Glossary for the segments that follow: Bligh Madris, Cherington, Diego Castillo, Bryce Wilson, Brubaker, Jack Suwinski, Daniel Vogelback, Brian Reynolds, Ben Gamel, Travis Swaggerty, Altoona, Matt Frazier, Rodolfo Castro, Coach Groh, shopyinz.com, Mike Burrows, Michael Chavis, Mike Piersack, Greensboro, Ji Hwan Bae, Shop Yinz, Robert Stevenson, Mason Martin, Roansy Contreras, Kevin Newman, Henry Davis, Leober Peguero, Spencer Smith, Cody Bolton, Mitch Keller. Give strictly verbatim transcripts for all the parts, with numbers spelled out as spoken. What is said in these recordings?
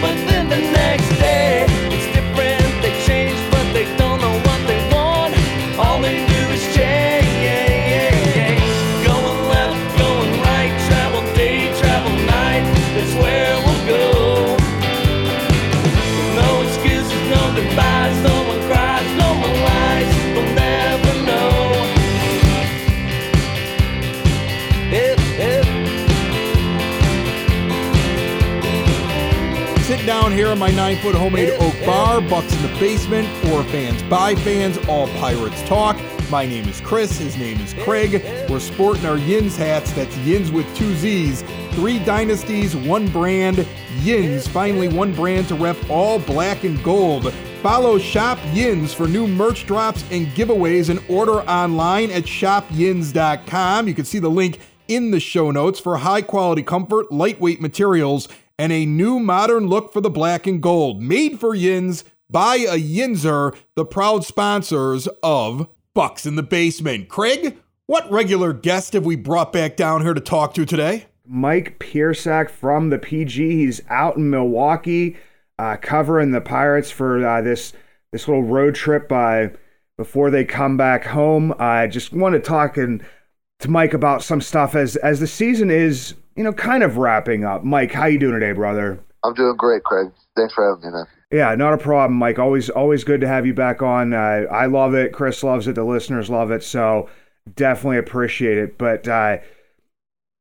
but then the next day it's different. They change, but they don't know what they want. All they do is change. Down here in my nine-foot homemade oak bar, Bucks in the Basement, for fans, by fans, all Pirates talk. My name is Chris, his name is Craig. We're sporting our Yinz hats. That's Yinz with two Z's. Three dynasties, one brand. Yinz, finally one brand to rep all black and gold. Follow Shop Yinz for new merch drops and giveaways and order online at shop yinz dot com. You can see the link in the show notes for high-quality comfort, lightweight materials, and a new modern look for the black and gold. Made for Yinz, by a Yinzer, the proud sponsors of Bucks in the Basement. Craig, what regular guest have we brought back down here to talk to today? Mike Piersack from the P G. He's out in Milwaukee uh, covering the Pirates for uh, this, this little road trip uh, before they come back home. I uh, just want to talk and, to Mike about some stuff as, as the season is... you know, kind of wrapping up. Mike, how you doing today, brother? I'm doing great, Craig. Thanks for having me, man. Yeah, not a problem, Mike. Always, always good to have you back on. Uh, I love it. Chris loves it. The listeners love it. So definitely appreciate it. But uh,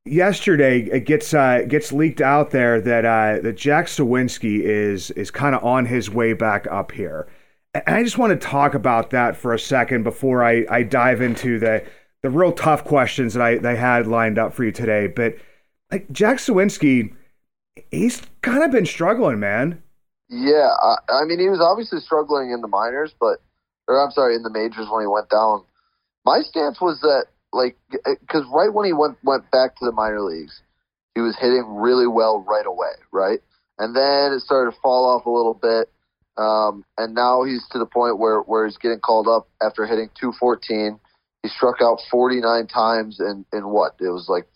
yesterday, it gets uh, gets leaked out there that uh, that Jack Suwinski is is kind of on his way back up here, and I just want to talk about that for a second before I, I dive into the the real tough questions that I they had lined up for you today, but. Like Jack Suwinski, he's kind of been struggling, man. Yeah, I, I mean, he was obviously struggling in the minors, but or I'm sorry, in the majors when he went down. My stance was that, like, because right when he went went back to the minor leagues, he was hitting really well right away, right? And then it started to fall off a little bit, um, and now he's to the point where where he's getting called up after hitting two fourteen. He struck out forty-nine times in in what it was like,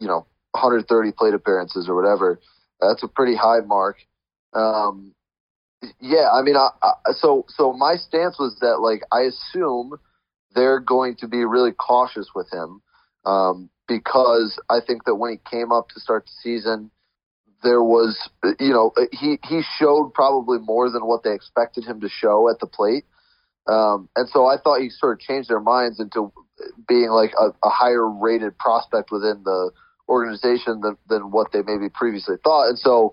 you know, one hundred thirty plate appearances or whatever. That's a pretty high mark. Um, yeah, I mean, I, I, so so my stance was that, like, I assume they're going to be really cautious with him um, because I think that when he came up to start the season, there was, you know, he, he showed probably more than what they expected him to show at the plate. Um, and so I thought he sort of changed their minds into being like a, a higher rated prospect within the organization than, than what they maybe previously thought. And so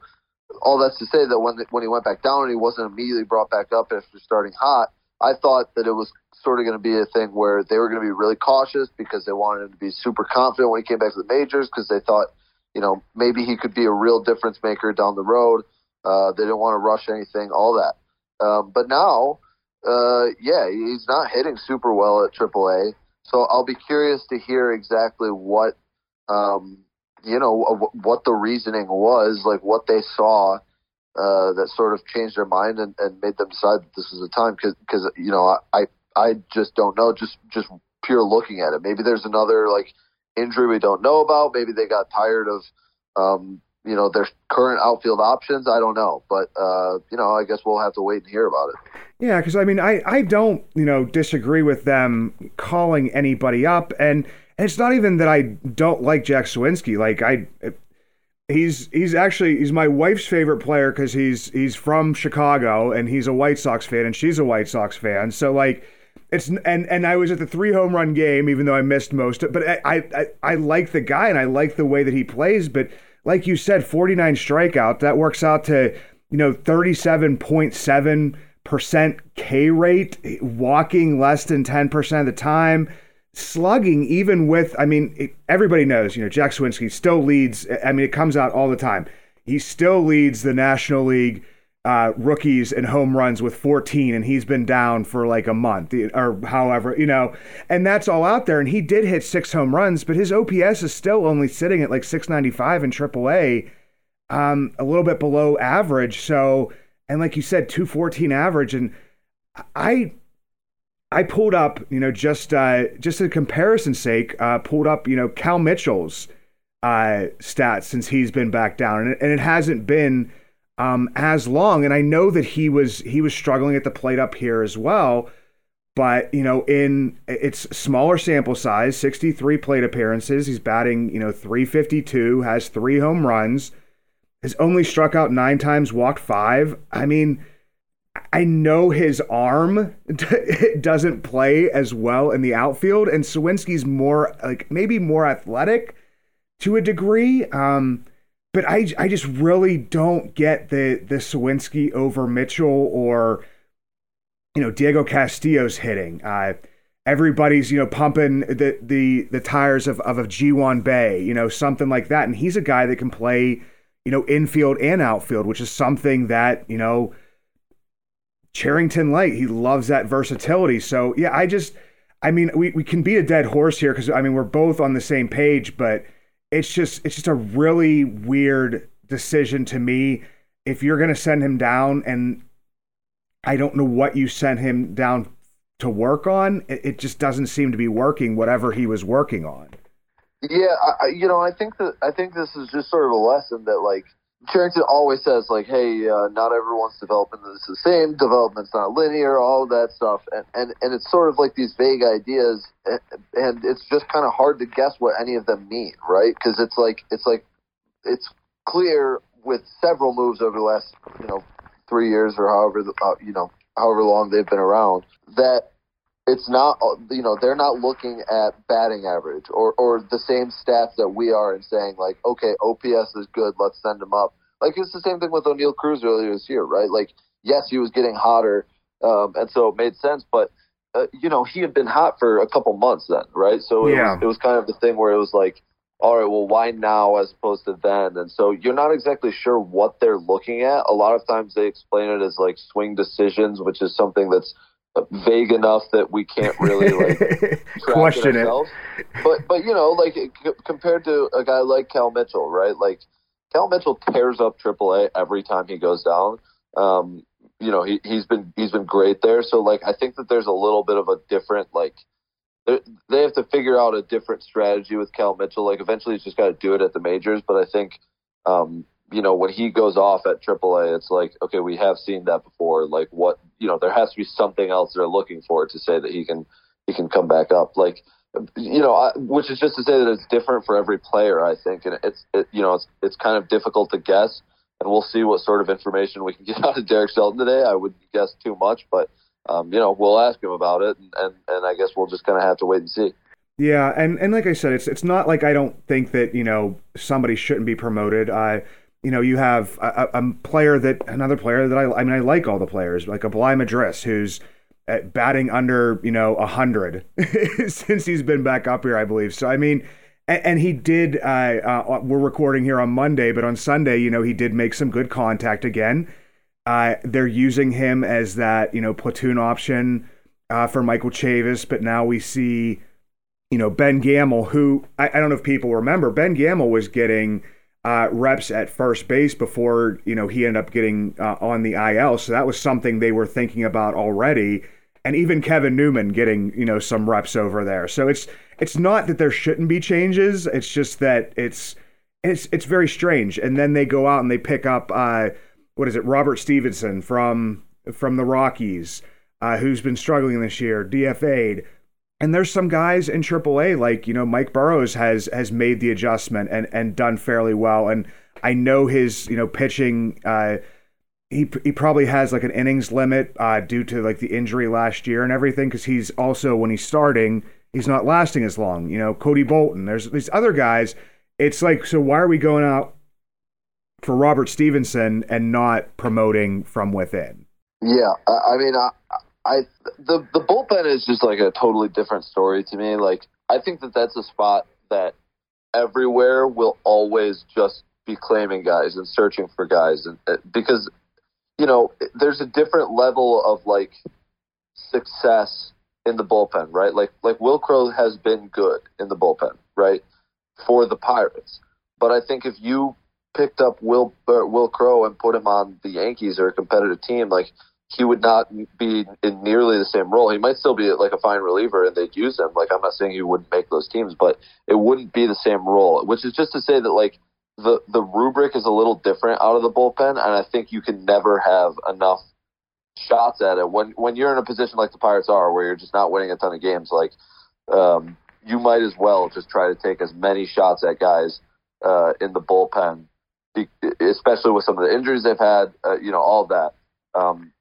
all that's to say that when the, when he went back down and he wasn't immediately brought back up after starting hot, I thought that it was sort of going to be a thing where they were going to be really cautious because they wanted him to be super confident when he came back to the majors because they thought, you know, maybe he could be a real difference maker down the road. Uh, they didn't want to rush anything, all that. Um, but now, uh, yeah, he's not hitting super well at triple A. So I'll be curious to hear exactly what, um, you know, what the reasoning was, like what they saw uh, that sort of changed their mind and, and made them decide that this was the time. Because, you know, I, I just don't know, just, just pure looking at it. Maybe there's another, like, injury we don't know about. Maybe they got tired of, um, you know, their current outfield options. I don't know. But, uh, you know, I guess we'll have to wait and hear about it. Yeah, because, I mean, I, I don't, you know, disagree with them calling anybody up. And, and it's not even that I don't like Jack Suwinski. Like, I, he's he's actually, he's my wife's favorite player because he's, he's from Chicago and he's a White Sox fan and she's a White Sox fan. So, like, it's, and, and I was at the three home run game, even though I missed most of it. But I, I, I like the guy and I like the way that he plays. But like you said, forty-nine strikeout, that works out to, you know, thirty-seven point seven percent K rate, walking less than ten percent of the time, slugging even with, I mean, it, everybody knows, you know, Jack Suwinski still leads. I mean, it comes out all the time. He still leads the National League uh, rookies and home runs with fourteen, and he's been down for like a month or however, you know, and that's all out there. And he did hit six home runs, but his O P S is still only sitting at like six ninety-five in triple A, um, a little bit below average. So, and like you said, two fourteen average. And I, I pulled up, you know, just, uh, just for comparison's sake, uh, pulled up, you know, Cal Mitchell's, uh, stats since he's been back down, and it, and it hasn't been, um, as long. And I know that he was, he was struggling at the plate up here as well, but you know, in it's smaller sample size, sixty-three plate appearances. He's batting, you know, three fifty-two, has three home runs, has only struck out nine times, walked five. I mean, I know his arm doesn't play as well in the outfield, and Suwinski's more like maybe more athletic to a degree. Um, But I, I just really don't get the the Suwinski over Mitchell or, you know, Diego Castillo's hitting. Uh, everybody's, you know, pumping the the the tires of, of, of Ji Hwan Bae, you know, something like that. And he's a guy that can play, you know, infield and outfield, which is something that, you know, Cherington Light, he loves that versatility. So, yeah, I just, I mean, we, we can beat a dead horse here because, I mean, we're both on the same page, but it's just it's just a really weird decision to me. If you're going to send him down, and I don't know what you sent him down to work on, it, it just doesn't seem to be working, whatever he was working on. Yeah, I, you know, I think that I think this is just sort of a lesson that, like, Cherington always says, like, hey, uh, not everyone's development is the same, development's not linear, all of that stuff. And, and, and it's sort of like these vague ideas, and, and it's just kind of hard to guess what any of them mean, right? Because it's like, it's like, it's clear with several moves over the last, you know, three years or however, the, uh, you know, however long they've been around, that it's not, you know, they're not looking at batting average or, or the same stats that we are and saying, like, okay, O P S is good, let's send him up. Like, it's the same thing with Oneil Cruz earlier this year, right? Like, yes, he was getting hotter, um, and so it made sense, but, uh, you know, he had been hot for a couple months then, right? So it, yeah. was, it was kind of the thing where it was like, all right, well, why now as opposed to then? And so you're not exactly sure what they're looking at. A lot of times they explain it as, like, swing decisions, which is something that's vague enough that we can't really, like, question it, it. But but you know, like, c- compared to a guy like Cal Mitchell, right? Like, Cal Mitchell tears up triple A every time he goes down. Um, you know, he he's been he's been great there. So, like, I think that there's a little bit of a different, like, they have to figure out a different strategy with Cal Mitchell. Like, eventually, he's just got to do it at the majors. But I think, um, you know, when he goes off at triple A, it's like, okay, we have seen that before. Like, what, you know, there has to be something else they're looking for to say that he can, he can come back up. Like, you know, I, which is just to say that it's different for every player, I think. And it's, it, you know, it's, it's kind of difficult to guess, and we'll see what sort of information we can get out of Derek Shelton today. I wouldn't guess too much, but, um, you know, we'll ask him about it, and, and, and I guess we'll just kind of have to wait and see. Yeah. And, and like I said, it's, it's not like I don't think that, you know, somebody shouldn't be promoted. I, You know, you have a, a player that, another player that I, I mean, I like all the players, like a Bligh Madris, who's at batting under, you know, one hundred since he's been back up here, I believe. So, I mean, and, and he did, uh, uh, we're recording here on Monday, but on Sunday, you know, he did make some good contact again. Uh, they're using him as that, you know, platoon option uh, for Michael Chavis, but now we see, you know, Ben Gamel, who, I, I don't know if people remember, Ben Gamel was getting Uh, reps at first base before, you know, he ended up getting uh, on the I L. So that was something they were thinking about already. And even Kevin Newman getting, you know, some reps over there. So it's it's not that there shouldn't be changes. It's just that it's it's it's very strange. And then they go out and they pick up, uh, what is it, Robert Stevenson from from the Rockies, uh, who's been struggling this year, D F A'd. And there's some guys in triple A, like, you know, Mike Burrows has has made the adjustment and, and done fairly well. And I know his, you know, pitching, uh, he he probably has like an innings limit uh, due to like the injury last year and everything, because he's also, when he's starting, he's not lasting as long. You know, Cody Bolton, there's these other guys. It's like, so why are we going out for Robert Stevenson and not promoting from within? Yeah, I mean, I... I the the bullpen is just like a totally different story to me. Like, I think that that's a spot that everywhere will always just be claiming guys and searching for guys, and because you know, there's a different level of like success in the bullpen, right? Like, like Will Crow has been good in the bullpen, right, for the Pirates. But I think if you picked up Will uh, Will Crow and put him on the Yankees or a competitive team, like, he would not be in nearly the same role. He might still be like a fine reliever and they'd use him. Like, I'm not saying he wouldn't make those teams, but it wouldn't be the same role, which is just to say that like the, the rubric is a little different out of the bullpen. And I think you can never have enough shots at it when, when you're in a position like the Pirates are, where you're just not winning a ton of games. Like, um, you might as well just try to take as many shots at guys uh, in the bullpen, especially with some of the injuries they've had, uh, you know, all that. Um,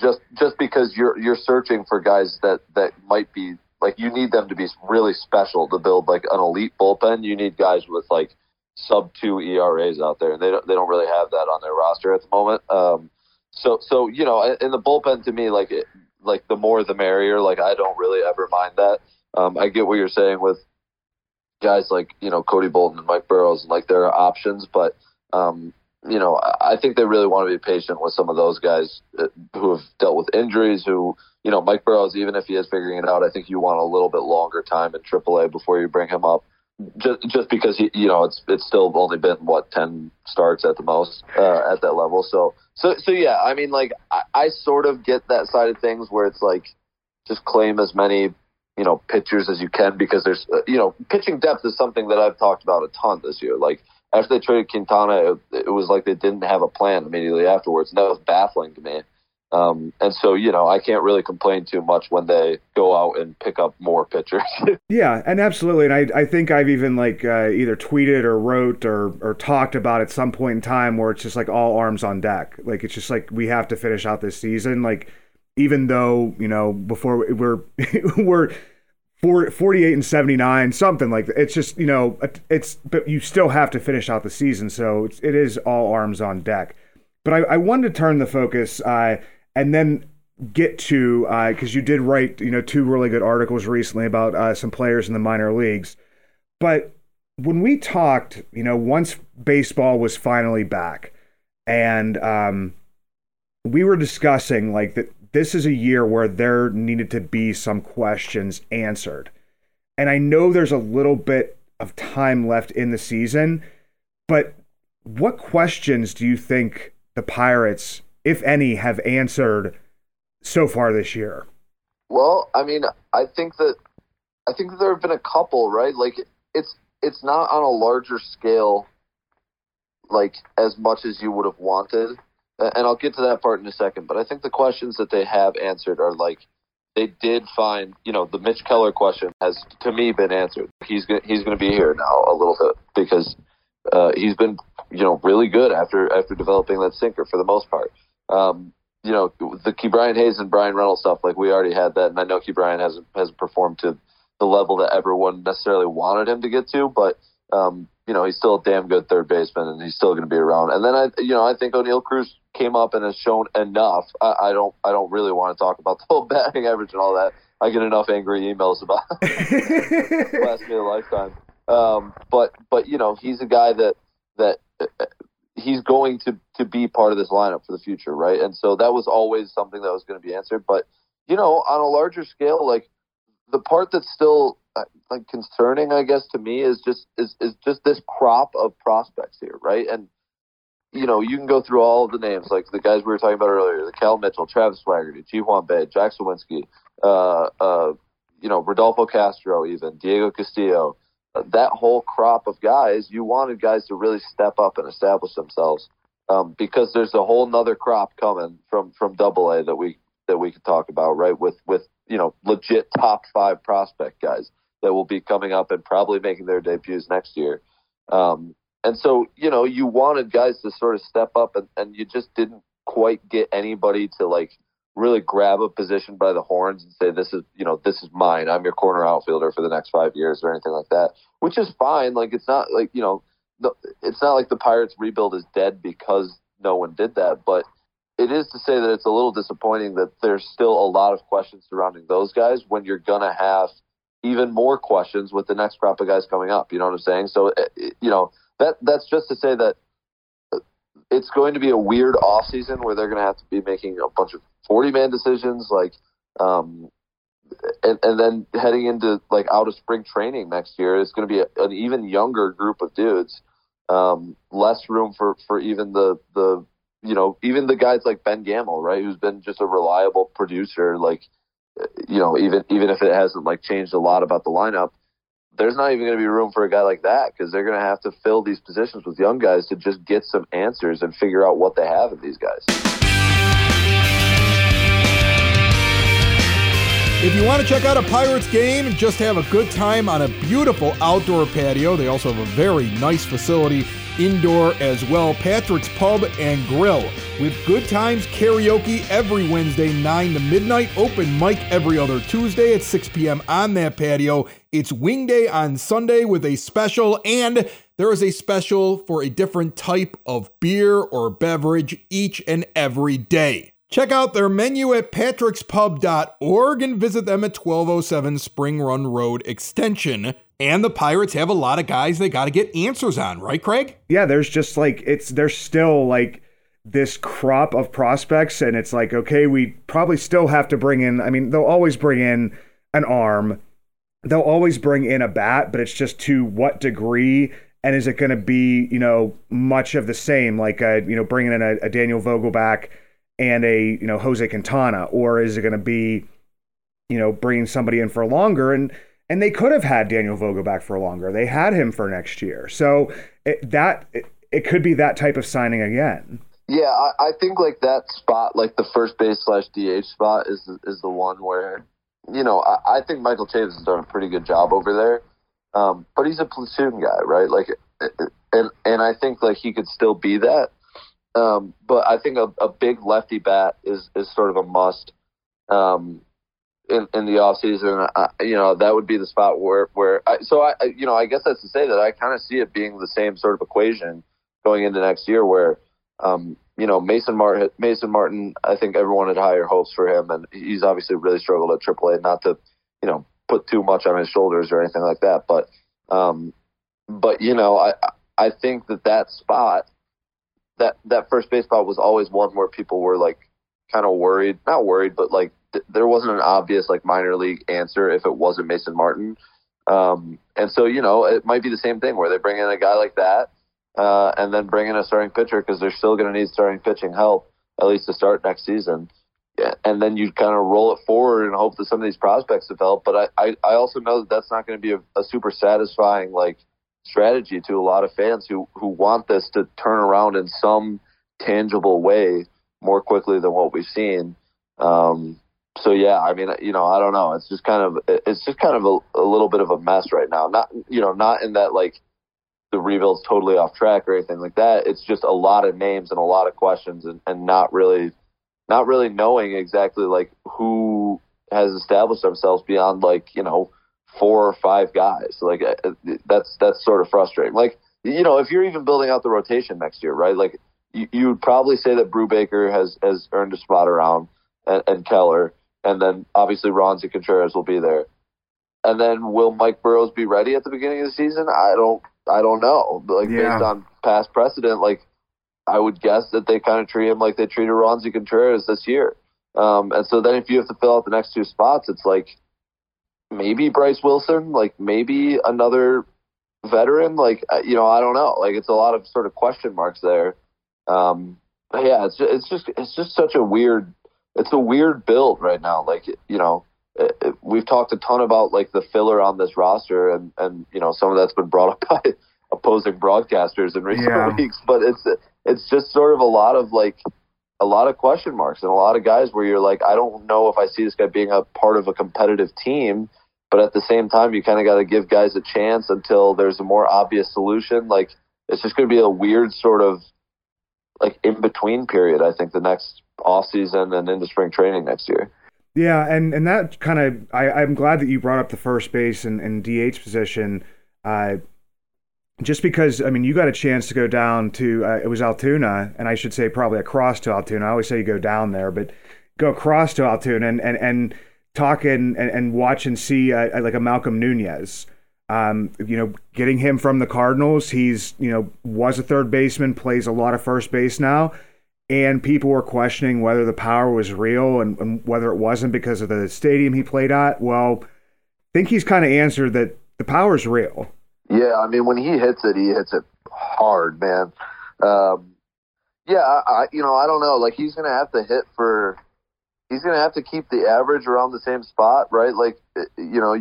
Just just because you're you're searching for guys that, that might be like, you need them to be really special to build like an elite bullpen. You need guys with like sub two E R As out there, and they don't they don't really have that on their roster at the moment. Um, so so you know, in the bullpen, to me, like it, like the more the merrier. Like, I don't really ever mind that. Um, I get what you're saying with guys like, you know, Cody Bolton and Mike Burrows, and like there are options, but um, you know, I think they really want to be patient with some of those guys who have dealt with injuries, who, you know, Mike Burrows, even if he is figuring it out, I think you want a little bit longer time in triple A before you bring him up, just just because, he, you know, it's it's still only been, what, ten starts at the most uh, at that level. So, so, so yeah, I mean, like, I, I sort of get that side of things where it's like, just claim as many, you know, pitchers as you can, because there's, you know, pitching depth is something that I've talked about a ton this year. Like, after they traded Quintana, it, it was like they didn't have a plan immediately afterwards, and that was baffling to me. Um, and so, you know, I can't really complain too much when they go out and pick up more pitchers. Yeah, and absolutely. And I, I think I've even like uh, either tweeted or wrote or or talked about at some point in time where it's just like all arms on deck. Like, it's just like we have to finish out this season. Like, even though, you know, before we're we're forty-eight and seventy-nine, something like that. It's just, you know, it's, but you still have to finish out the season. So it's, it is all arms on deck. But I, I wanted to turn the focus uh, and then get to, because uh, you did write, you know, two really good articles recently about uh, some players in the minor leagues. But when we talked, you know, once baseball was finally back, and um, we were discussing like that, this is a year where there needed to be some questions answered. And I know there's a little bit of time left in the season, but what questions do you think the Pirates, if any, have answered so far this year? Well, I mean, I think that I think that there have been a couple, right? Like, it's it's not on a larger scale, like as much as you would have wanted. And I'll get to that part in a second, but I think the questions that they have answered are like, they did find, you know, the Mitch Keller question has, to me, been answered. He's go- he's going to be here now a little bit, because uh, he's been, you know, really good after after developing that sinker for the most part. Um, you know, the Ke'Bryan Hayes and Brian Reynolds stuff, like, we already had that, and I know Ke'Bryan hasn't hasn't performed to the level that everyone necessarily wanted him to get to, but um, you know, he's still a damn good third baseman, and he's still going to be around. And then I, you know, I think Oneil Cruz came up and has shown enough. I, I don't, I don't really want to talk about the whole batting average and all that. I get enough angry emails about it. Last me a lifetime. Um, but, but you know, he's a guy that that uh, he's going to to be part of this lineup for the future, right? And so that was always something that was going to be answered. But you know, on a larger scale, like the part that's still like concerning, I guess, to me is just is, is just this crop of prospects here, right? And you know, you can go through all of the names, like the guys we were talking about earlier, the Cal Mitchell, Travis Swaggerty, Ji Hwan Bae, Jack Suwinski, uh, uh, you know, Rodolfo Castro, even Diego Castillo, uh, that whole crop of guys. You wanted guys to really step up and establish themselves, um, because there's a whole nother crop coming from from Double A that we that we could talk about, right? With with you know, legit top five prospect guys that will be coming up and probably making their debuts next year. Um, and so, you know, you wanted guys to sort of step up, and, and you just didn't quite get anybody to like really grab a position by the horns and say, this is, you know, this is mine. I'm your corner outfielder for the next five years or anything like that, which is fine. Like, it's not like, you know, the, it's not like the Pirates rebuild is dead because no one did that, but it is to say that it's a little disappointing that there's still a lot of questions surrounding those guys when you're going to have even more questions with the next crop of guys coming up. You know what I'm saying? So, you know, that that's just to say that it's going to be a weird off season where they're going to have to be making a bunch of forty man decisions, like, um, and, and then heading into like out of spring training next year, it's going to be a, an even younger group of dudes. Um, less room for, for even the, the, you know, even the guys like Ben Gamel, right, who's been just a reliable producer, like, you know, even even if it hasn't like changed a lot about the lineup, there's not even going to be room for a guy like that because they're going to have to fill these positions with young guys to just get some answers and figure out what they have in these guys. If you want to check out a Pirates game and just have a good time on a beautiful outdoor patio, they also have a very nice facility indoor as well, Patrick's Pub and Grill, with Good Times Karaoke every Wednesday, nine to midnight, open mic every other Tuesday at six p.m. on that patio. It's Wing Day on Sunday with a special, and there is a special for a different type of beer or beverage each and every day. Check out their menu at patricks pub dot org and visit them at twelve oh seven Spring Run Road Extension. And the Pirates have a lot of guys they got to get answers on, right, Craig? Yeah, there's just like, it's, there's still like this crop of prospects, and it's like, okay, we probably still have to bring in, I mean, they'll always bring in an arm. They'll always bring in a bat, but it's just to what degree. And is it going to be, you know, much of the same, like, a, you know, bringing in a, a Daniel Vogelback and a, you know, Jose Quintana, or is it going to be, you know, bringing somebody in for longer? And and they could have had Daniel Vogelback for longer. They had him for next year. So it, that it, it could be that type of signing again. Yeah, I, I think like that spot, like the first base slash D H spot is, is the one where, you know, I, I think Michael Chavis has done a pretty good job over there. Um, but he's a platoon guy, right? Like, and and I think like he could still be that. Um, but I think a, a big lefty bat is, is sort of a must um, in, in the offseason. I, you know, that would be the spot where, where – I, so, I you know, I guess that's to say that I kind of see it being the same sort of equation going into next year where, um, you know, Mason Martin, Mason Martin, I think everyone had higher hopes for him, and he's obviously really struggled at triple A, not to, you know, put too much on his shoulders or anything like that. But, um, but you know, I, I think that that spot – that that first base spot was always one where people were like kind of worried, not worried, but like th- there wasn't an obvious like minor league answer if it wasn't Mason Martin. Um, and so, you know, it might be the same thing where they bring in a guy like that uh, and then bring in a starting pitcher because they're still going to need starting pitching help at least to start next season. And then you kind of roll it forward and hope that some of these prospects develop. But I, I, I also know that that's not going to be a, a super satisfying like strategy to a lot of fans who who want this to turn around in some tangible way more quickly than what we've seen. Um, so yeah, I mean, you know, I don't know. It's just kind of it's just kind of a, a little bit of a mess right now. Not you know, not in that like the rebuild's totally off track or anything like that. It's just a lot of names and a lot of questions, and, and not really not really knowing exactly like who has established themselves beyond like you know. four or five guys. Like that's that's sort of frustrating. Like, you know, if you're even building out the rotation next year, right, like you, you would probably say that Brubaker has has earned a spot around and, and Keller, and then obviously Roansy Contreras will be there, and then will Mike Burrows be ready at the beginning of the season? I don't I don't know like yeah. Based on past precedent, like I would guess that they kind of treat him like they treated Roansy Contreras this year, um, and so then if you have to fill out the next two spots, it's like maybe Bryce Wilson, like maybe another veteran, like, you know, I don't know. Like it's a lot of sort of question marks there. Um, but yeah, it's just, it's just, it's just such a weird, it's a weird build right now. Like, you know, it, it, we've talked a ton about like the filler on this roster and, and, you know, some of that's been brought up by opposing broadcasters in recent yeah. weeks, but it's, it's just sort of a lot of like a lot of question marks and a lot of guys where you're like, I don't know if I see this guy being a part of a competitive team. But at the same time, you kind of got to give guys a chance until there's a more obvious solution. Like, it's just going to be a weird sort of, like, in-between period, I think, the next offseason and into spring training next year. Yeah, and, and that kind of – I'm glad that you brought up the first base and, and D H position uh, just because, I mean, you got a chance to go down to uh, – it was Altoona, and I should say probably across to Altoona. I always say you go down there, but go across to Altoona and, and – and talk and, and, and watch and see uh, like a Malcolm Nunez Um, you know, getting him from the Cardinals, he's, you know, was a third baseman, plays a lot of first base now, and people were questioning whether the power was real and, and whether it wasn't because of the stadium he played at. Well, I think he's kind of answered that the power's real. Yeah, I mean, when he hits it, he hits it hard, man. Um, yeah, I, I you know, I don't know. Like, he's going to have to hit for – he's going to have to keep the average around the same spot, right? Like, you know,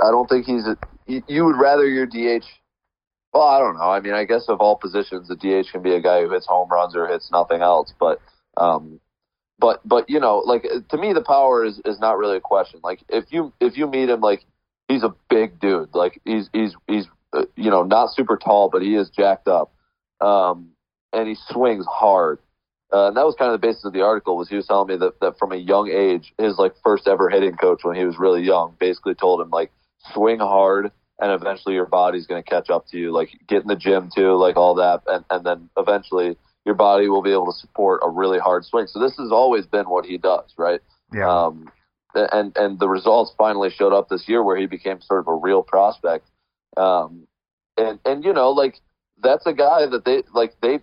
I don't think he's – you would rather your D H – well, I don't know. I mean, I guess of all positions, the D H can be a guy who hits home runs or hits nothing else. But, um, but, but you know, like, to me, the power is, is not really a question. Like, if you if you meet him, like, he's a big dude. Like, he's he's he's uh, you know, not super tall, but he is jacked up, um, and he swings hard. Uh, and that was kind of the basis of the article, was he was telling me that, that from a young age, his, like, first ever hitting coach when he was really young basically told him, like, swing hard and eventually your body's going to catch up to you. Like, get in the gym too, like all that. And, and then eventually your body will be able to support a really hard swing. So this has always been what he does. Right. Yeah. Um, and, and the results finally showed up this year where he became sort of a real prospect. Um, and, and, you know, like, that's a guy that they, like, they,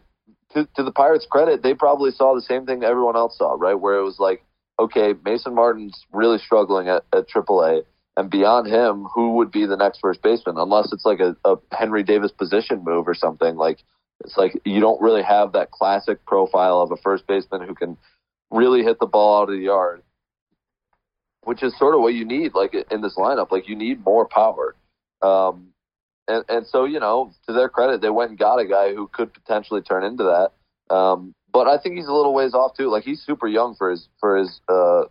to, to the Pirates' credit, they probably saw the same thing that everyone else saw, right? Where it was like, okay, Mason Martin's really struggling at, at triple A. And beyond him, who would be the next first baseman? Unless it's like a, a Henry Davis position move or something. Like, it's like you don't really have that classic profile of a first baseman who can really hit the ball out of the yard, which is sort of what you need, like, in this lineup. Like, you need more power. Um, and, and so, you know, to their credit, they went and got a guy who could potentially turn into that. Um, but I think he's a little ways off too. Like, he's super young for his for his. Uh,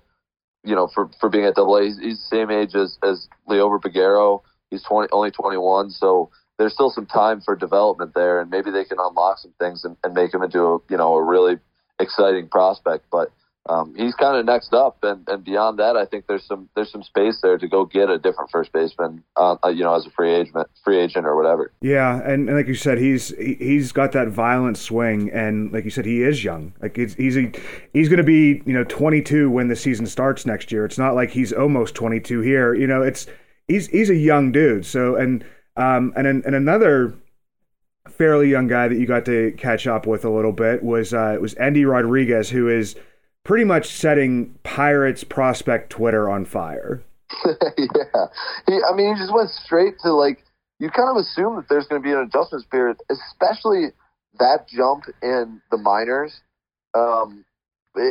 you know, for, for being at double A. He's, he's the same age as, as Leober Peguero. He's twenty, only twenty-one. So there's still some time for development there, and maybe they can unlock some things and, and make him into a, you know, a really exciting prospect. But um, he's kind of next up. And, and beyond that, I think there's some, there's some space there to go get a different first baseman, uh, you know, as a free agent, free agent or whatever. Yeah. And, and like you said, he's, he, he's got that violent swing. And like you said, he is young. Like, he's, he's, a, he's going to be, you know, twenty-two when the season starts next year. It's not like he's almost twenty-two here. You know, it's, he's, he's a young dude. So, and, um, and, and another fairly young guy that you got to catch up with a little bit was, uh, it was Endy Rodríguez, who is pretty much setting Pirates prospect Twitter on fire. Yeah. He, I mean, he just went straight to, like, you kind of assume that there's going to be an adjustment period, especially that jump in the minors, um,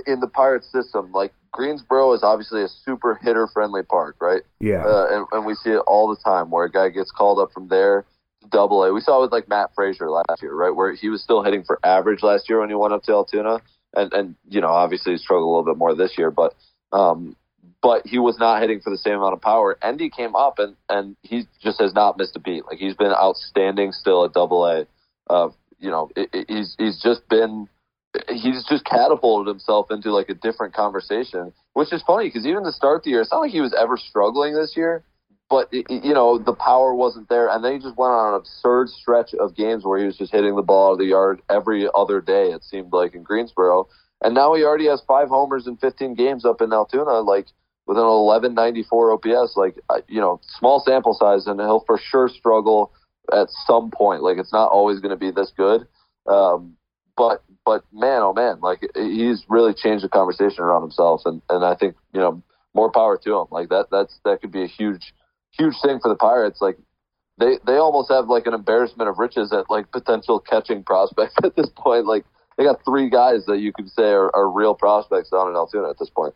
in the Pirates system. Like, Greensboro is obviously a super hitter-friendly park, right? Yeah. Uh, and, and we see it all the time where a guy gets called up from there to double A. We saw it with, like, Matt Frazier last year, right, where he was still hitting for average last year when he went up to Altoona. And, and you know, obviously he struggled a little bit more this year, but um, but he was not hitting for the same amount of power. Endy came up, and, and he just has not missed a beat. Like, he's been outstanding still at double A. Uh, you know, it, it, he's he's just been – he's just catapulted himself into, like, a different conversation, which is funny because even to start the year, it's not like he was ever struggling this year, but, it, you know, the power wasn't there. And then he just went on an absurd stretch of games where he was just hitting the ball out of the yard every other day, it seemed like, in Greensboro. And now he already has five homers in fifteen games up in Altoona, like, with an eleven ninety-four O P S. Like, you know, small sample size, and he'll for sure struggle at some point. Like, it's not always going to be this good. Um, but, but man, oh, man, like, he's really changed the conversation around himself. And, and I think, you know, more power to him. Like, that that's that could be a huge... huge thing for the Pirates. Like, they, they almost have, like, an embarrassment of riches at, like, potential catching prospects at this point. Like, they got three guys that you could say are, are real prospects down in Altoona at this point.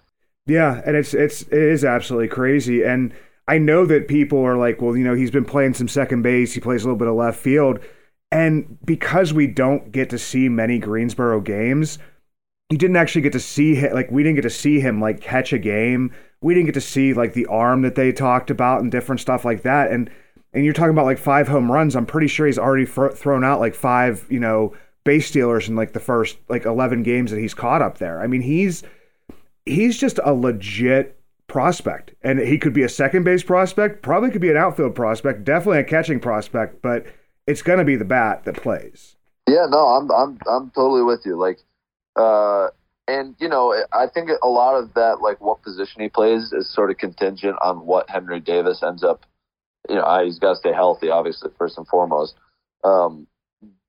Yeah, and it's it's it is absolutely crazy. And I know that people are like, well, you know, he's been playing some second base. He plays a little bit of left field. And because we don't get to see many Greensboro games, he didn't actually get to see him. Like, we didn't get to see him, like, catch a game. We didn't get to see, like, the arm that they talked about and different stuff like that. And and you're talking about, like, five home runs. I'm pretty sure he's already fr- thrown out, like, five, you know, base stealers in, like, the first, like, eleven games that he's caught up there. I mean, he's he's just a legit prospect. And he could be a second-base prospect, probably could be an outfield prospect, definitely a catching prospect, but it's going to be the bat that plays. Yeah, no, I'm I'm I'm totally with you. Like, uh And, you know, I think a lot of that, like, what position he plays is sort of contingent on what Henry Davis ends up you know, he's got to stay healthy, obviously, first and foremost. Um,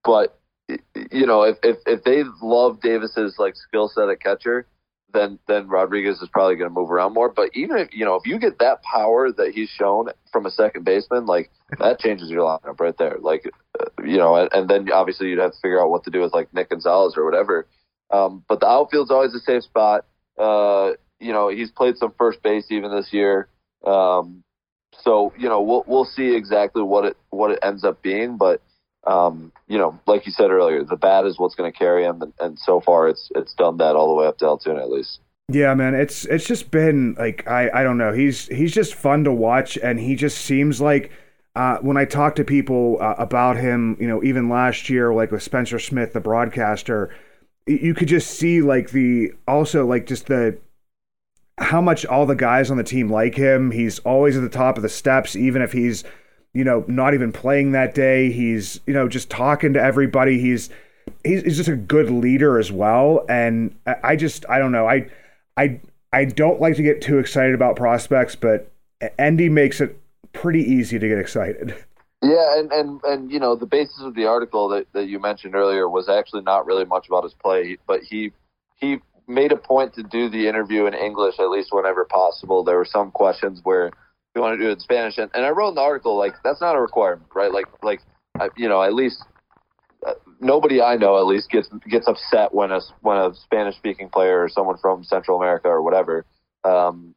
but you know, if, if if they love Davis's like skill set at catcher, then then Rodríguez is probably going to move around more. But even if, you know, if you get that power that he's shown from a second baseman, like that changes your lineup right there. Like, uh, you know, and, and then obviously you'd have to figure out what to do with like Nick Gonzalez or whatever. Um, but the outfield's always a safe spot. Uh, you know, he's played some first base even this year. Um, so you know, we'll we'll see exactly what it what it ends up being, but. Um, you know, like you said earlier, the bat is what's going to carry him, and, and so far it's it's done that all the way up to Altoona at least. Yeah, man, it's it's just been like I, I don't know. He's he's just fun to watch, and he just seems like uh, when I talk to people uh, about him, you know, even last year, like with Spencer Smith, the broadcaster, you could just see like the also like just the how much all the guys on the team like him. He's always at the top of the steps, even if he's, you know, not even playing that day. He's, you know, just talking to everybody. He's, he's, he's just a good leader as well. And I just, I don't know. I, I, I don't like to get too excited about prospects, but Endy makes it pretty easy to get excited. Yeah. And, and, and, you know, the basis of the article that, that you mentioned earlier was actually not really much about his play, but he, he made a point to do the interview in English, at least whenever possible. There were some questions where you want to do it in Spanish, and, and I wrote in the article like that's not a requirement, right? Like, like I, you know, at least uh, nobody I know at least gets gets upset when a when a Spanish speaking player or someone from Central America or whatever, um,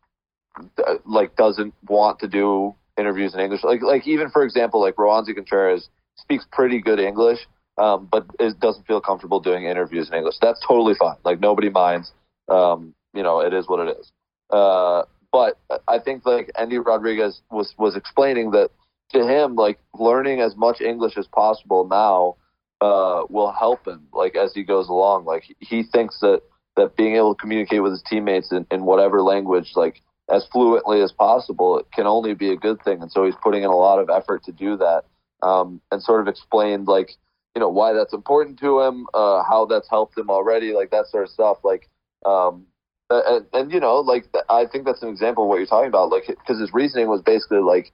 th- like doesn't want to do interviews in English. Like, like even for example, like Roansy Contreras speaks pretty good English, um, but it doesn't feel comfortable doing interviews in English. That's totally fine. Like nobody minds. Um, you know, it is what it is. Uh, But I think like Endy Rodríguez was, was explaining that to him, like learning as much English as possible now uh, will help him like as he goes along. Like he thinks that, that being able to communicate with his teammates in, in whatever language, like as fluently as possible, it can only be a good thing. And so he's putting in a lot of effort to do that, um, and sort of explained like, you know, why that's important to him, uh, how that's helped him already, like that sort of stuff. Like, um, Uh, and, and, you know, like, I think that's an example of what you're talking about, like, because his reasoning was basically, like,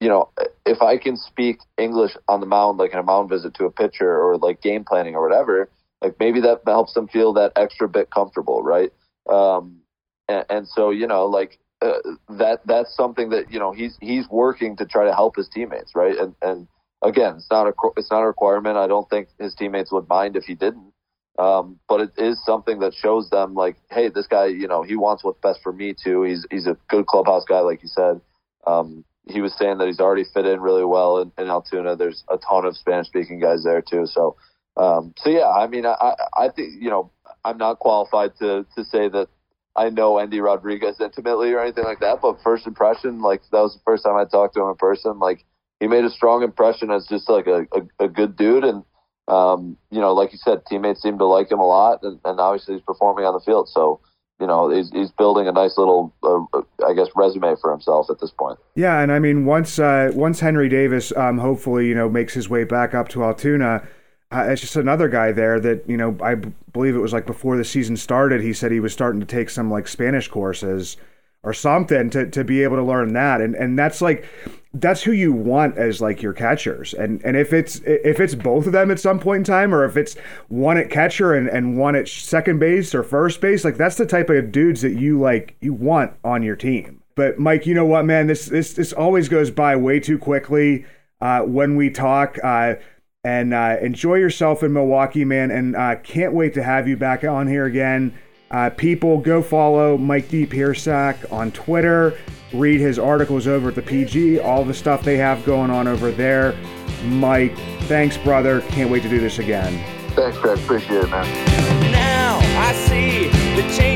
you know, if I can speak English on the mound, like, in a mound visit to a pitcher or, like, game planning or whatever, like, maybe that helps them feel that extra bit comfortable, right? Um, and, and so, you know, like, uh, that that's something that, you know, he's he's working to try to help his teammates, right? And, and again, it's not, a, it's not a requirement. I don't think his teammates would mind if he didn't. Um, but it is something that shows them like, hey, this guy, you know, he wants what's best for me too. He's, he's a good clubhouse guy. Like you said, um, he was saying that he's already fit in really well in, in Altoona. There's a ton of Spanish speaking guys there too. So, um, so yeah, I mean, I, I think, you know, I'm not qualified to, to say that I know Endy Rodríguez intimately or anything like that, but first impression, like that was the first time I talked to him in person. Like he made a strong impression as just like a, a, a good dude. And, Um, you know, like you said, teammates seem to like him a lot, and, and obviously he's performing on the field. So, you know, he's, he's building a nice little, uh, I guess, resume for himself at this point. Yeah, and I mean, once uh, once Henry Davis, um, hopefully, you know, makes his way back up to Altoona, uh, it's just another guy there that, you know, I b- believe it was like before the season started, he said he was starting to take some like Spanish courses or something to, to be able to learn that. And, and that's like, that's who you want as like your catchers. And, and if it's, if it's both of them at some point in time, or if it's one at catcher and, and one at second base or first base, like that's the type of dudes that you like, you want on your team. But Mike, you know what, man, this, this, this always goes by way too quickly uh, when we talk, uh, and uh, enjoy yourself in Milwaukee, man. And uh, can't wait to have you back on here again. Uh, people, go follow Mike D. Piersack on Twitter. Read his articles over at the P G, all the stuff they have going on over there. Mike, thanks, brother. Can't wait to do this again. Thanks, Craig. Appreciate it, man. Now I see the change.